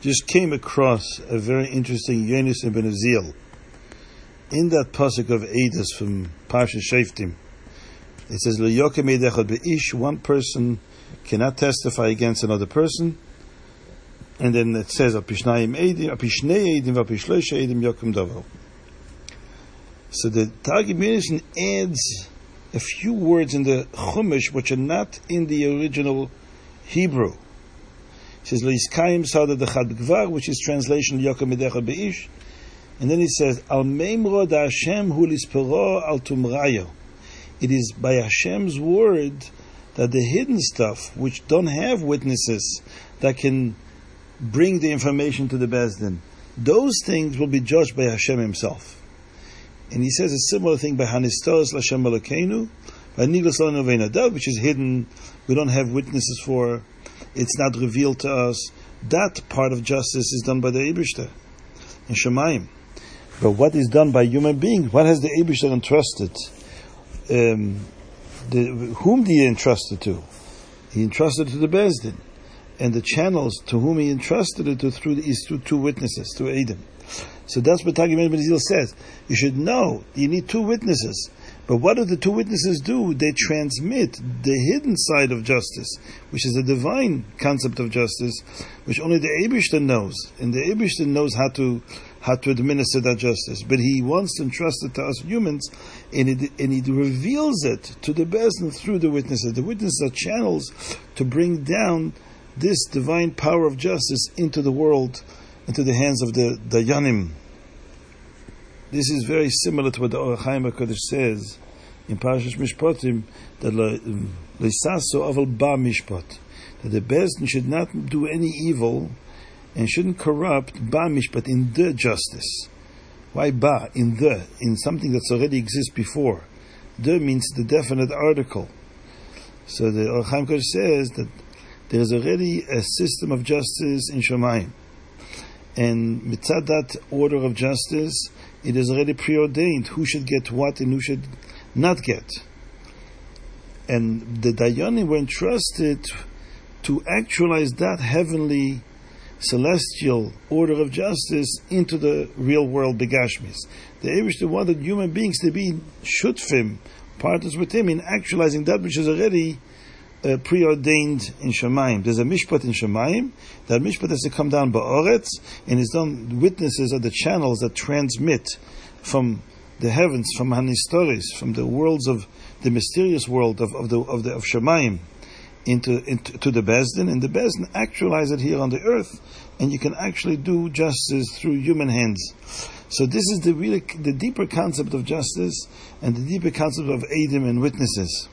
just came across a very interesting Yonasan ben Uziel. In that pasuk of Eidos from Parsha Shoftim, it says, "Leyokem edechad beish," one person cannot testify against another person, and then it says, "Apishnayim edim, apishnei edim, apishloish edim yokem davo." So the Targum Yonasan adds a few words in the Chumash which are not in the original Hebrew. It says, "Leiskayim sada dechad b'gvar," which is translation "Yokem edechad beish." And then he says, "Al meimro da Hashem hu lispero al tumrayo." It is by Hashem's word that the hidden stuff, which don't have witnesses that can bring the information to the Beis Din, those things will be judged by Hashem Himself. And he says a similar thing by Hanistos Lashem Elokeinu, by Niglas Lo Noveinadav, which is hidden, we don't have witnesses for, it's not revealed to us. That part of justice is done by the Eibishter and Shemaim. But what is done by human beings? What has the Eibishter entrusted? Whom did he entrust it to? He entrusted it to the Beis Din. And the channels to whom he entrusted it to is through two witnesses, through Adam. So that's what Targum Yonasan ben Uziel says. You should know, you need two witnesses. But what do the two witnesses do? They transmit the hidden side of justice, which is a divine concept of justice, which only the Eibishter knows. And the Eibishter knows how to administer that justice. But he wants to entrust it to us humans, and he reveals it to the Beis Din through the witnesses. The witnesses are channels to bring down this divine power of justice into the world, into the hands of the Dayanim. This is very similar to what the Ohr HaChaim says in Parashas Mishpatim, that Leisaso Aval Ba Mishpat, that the Beis Din should not do any evil and shouldn't corrupt Ba Mishpat, in the justice. Why Ba? In the, in something that's already exists before. The means the definite article. So the Ohr HaChaim says that there is already a system of justice in Shemaim, and mitzad that order of justice, it is already preordained who should get what and who should not get. And the Dayanim were entrusted to actualize that heavenly, celestial order of justice into the real world, begashmis. The Eibishter wanted human beings to be shutfim, partners with him, in actualizing that which is already preordained in Shemaim. There's a mishpat in Shemaim. That mishpat has to come down ba'oretz, and it's done. Witnesses are the channels that transmit from the heavens, from Hanistoris, from the worlds of the mysterious world of Shemaim, into the Beis Din, and the Beis Din actualize it here on the earth, and you can actually do justice through human hands. So this is the deeper concept of justice and the deeper concept of edim and witnesses.